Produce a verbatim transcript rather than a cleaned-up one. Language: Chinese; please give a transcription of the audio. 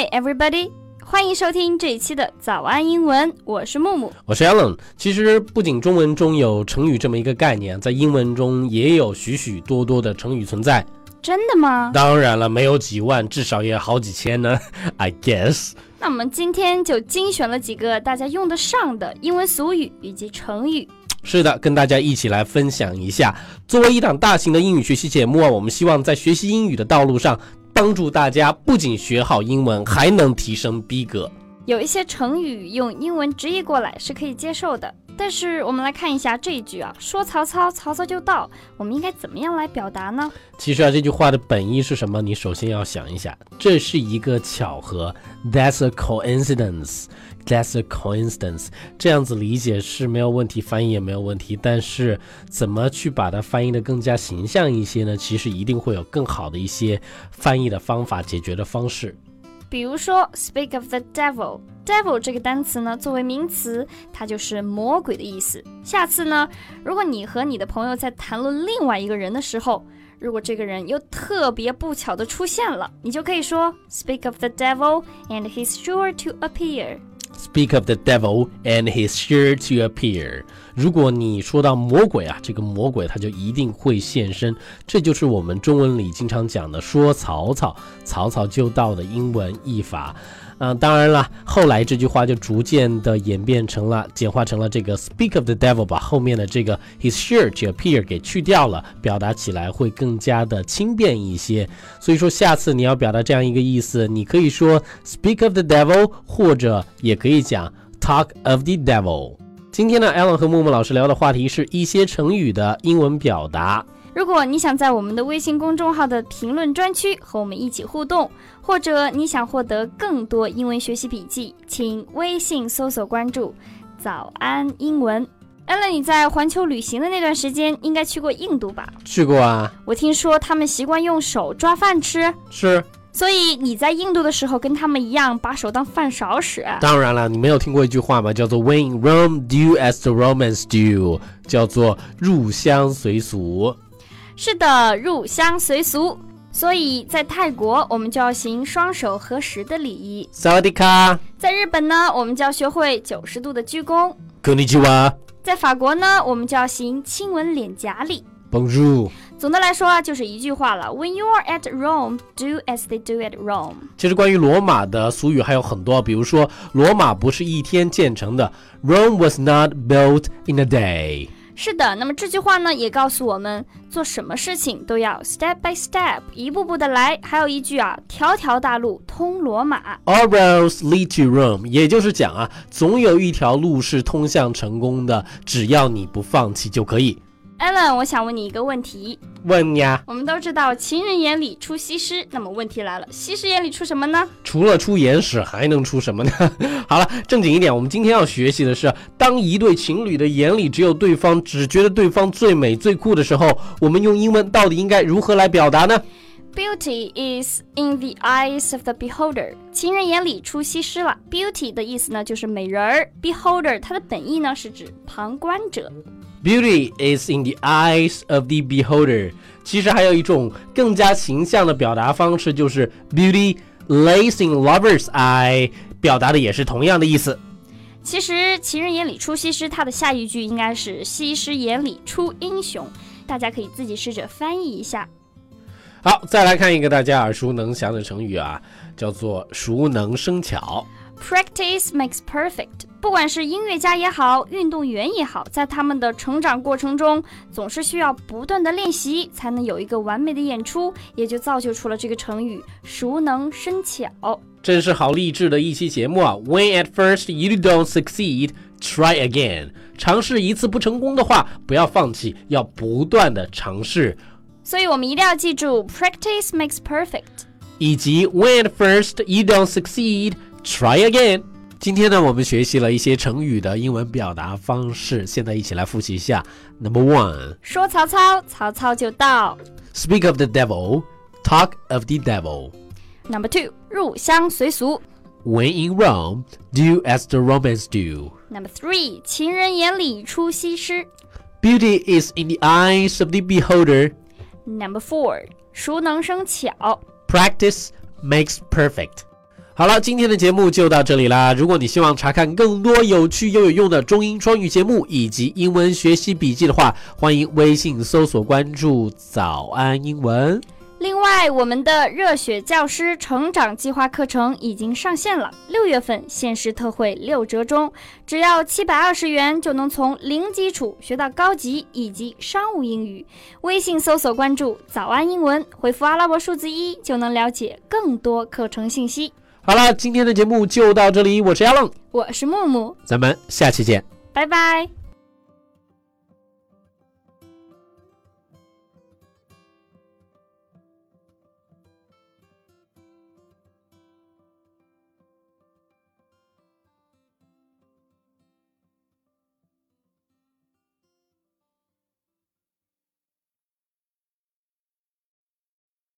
Hey everybody， 欢迎收听这一期的早安英文，我是木木，我是 Alan。 其实不仅中文中有成语这么一个概念，在英文中也有许许多多的成语存在。真的吗？当然了，没有几万，至少也好几千呢 I guess。 那我们今天就精选了几个大家用得上的英文俗语以及成语。是的，跟大家一起来分享一下。作为一档大型的英语学习节目，我们希望在学习英语的道路上帮助大家不仅学好英文，还能提升逼格。有一些成语用英文直译过来是可以接受的，但是我们来看一下这一句啊，说曹操，曹操就到，我们应该怎么样来表达呢？其实啊，这句话的本意是什么？你首先要想一下，这是一个巧合 ，That's a coincidence。That's a coincidence， 这样子理解是没有问题，翻译也没有问题，但是怎么去把它翻译的更加形象一些呢？其实一定会有更好的一些翻译的方法，解决的方式。比如说 speak of the devil， devil 这个单词呢，作为名词它就是魔鬼的意思。下次呢，如果你和你的朋友在谈论另外一个人的时候，如果这个人又特别不巧的出现了，你就可以说 speak of the devil and he's sure to appear。Speak of the devil and he's sure to appear。 如果你说到魔鬼啊，这个魔鬼他就一定会现身，这就是我们中文里经常讲的说曹操，曹操就到的英文译法。嗯、呃，当然了，后来这句话就逐渐的演变成了简化成了这个 speak of the devil， 把后面的这个 he's sure to appear 给去掉了，表达起来会更加的轻便一些。所以说下次你要表达这样一个意思，你可以说 speak of the devil， 或者也可以讲 talk of the devil。 今天呢 Alan 和木木老师聊的话题是一些成语的英文表达。如果你想在我们的微信公众号的评论专区和我们一起互动，或者你想获得更多英文学习笔记，请微信搜索关注早安英文。Alan，你在环球旅行的那段时间应该去过印度吧？去过啊。我听说他们习惯用手抓饭吃。是。所以你在印度的时候跟他们一样把手当饭勺使。当然了，你没有听过一句话吗？叫做 When in Rome, do as the Romans do， 叫做入乡随俗。是的，入乡随俗，所以在泰国我们就要行双手合十的礼仪 Sawadee ka。 在日本呢，我们就要学会九十度的鞠躬 Konnichiwa。 在法国呢，我们就要行亲吻脸颊礼 Bonjour。 总的来说啊，就是一句话了， When you are at Rome, do as they do at Rome。 其实关于罗马的俗语还有很多，比如说罗马不是一天建成的 Rome was not built in a day。是的，那么这句话呢也告诉我们做什么事情都要 step by step， 一步步的来。还有一句啊，条条大路通罗马 All roads lead to Rome， 也就是讲啊，总有一条路是通向成功的，只要你不放弃就可以。 Alan， 我想问你一个问题。问呀。我们都知道情人眼里出西施，那么问题来了，西施眼里出什么呢？除了出眼屎还能出什么呢？好了，正经一点，我们今天要学习的是，当一对情侣的眼里只有对方，只觉得对方最美最酷的时候，我们用英文到底应该如何来表达呢？ Beauty is in the eyes of the beholder。 情人眼里出西施了。 Beauty 的意思呢就是美人， beholder 它的本意呢是指旁观者。Beauty is in the eyes of the beholder。 其实还有一种更加形象的表达方式，就是 Beauty lays in lover's eye， 表达的也是同样的意思。其实情人眼里出西施，它的下一句应该是西施眼里出英雄，大家可以自己试着翻译一下。好，再来看一个大家耳熟能详的成语啊，叫做熟能生巧。Practice makes perfect。 不管是音乐家也好，运动员也好，在他们的成长过程中总是需要不断的练习才能有一个完美的演出，也就造就出了这个成语熟能生巧。真是好励志的一期节目啊。 When at first you don't succeed, try again。 尝试一次不成功的话，不要放弃，要不断的尝试。所以我们一定要记住 Practice makes perfect， 以及 When at first you don't succeed Try again。 今天呢，我们学习了一些成语的英文表达方式，现在一起来复习一下。 Number one， 说曹操，曹操就到。 Speak of the devil, talk of the devil。 Number two， 入乡随俗。 When in Rome, do as the Romans do。 Number three， 情人眼里出西施。 Beauty is in the eyes of the beholder。 Number four， 熟能生巧。 Practice makes perfect。好了，今天的节目就到这里啦。如果你希望查看更多有趣又有用的中英双语节目以及英文学习笔记的话，欢迎微信搜索关注早安英文。另外，我们的热血教师成长计划课程已经上线了，六月份限时特惠六折中，只要七百二十元就能从零基础学到高级以及商务英语。微信搜索关注“早安英文”，回复阿拉伯数字一就能了解更多课程信息。好了，今天的节目就到这里，我是 Alan， 我是木木，咱们下期见，拜拜。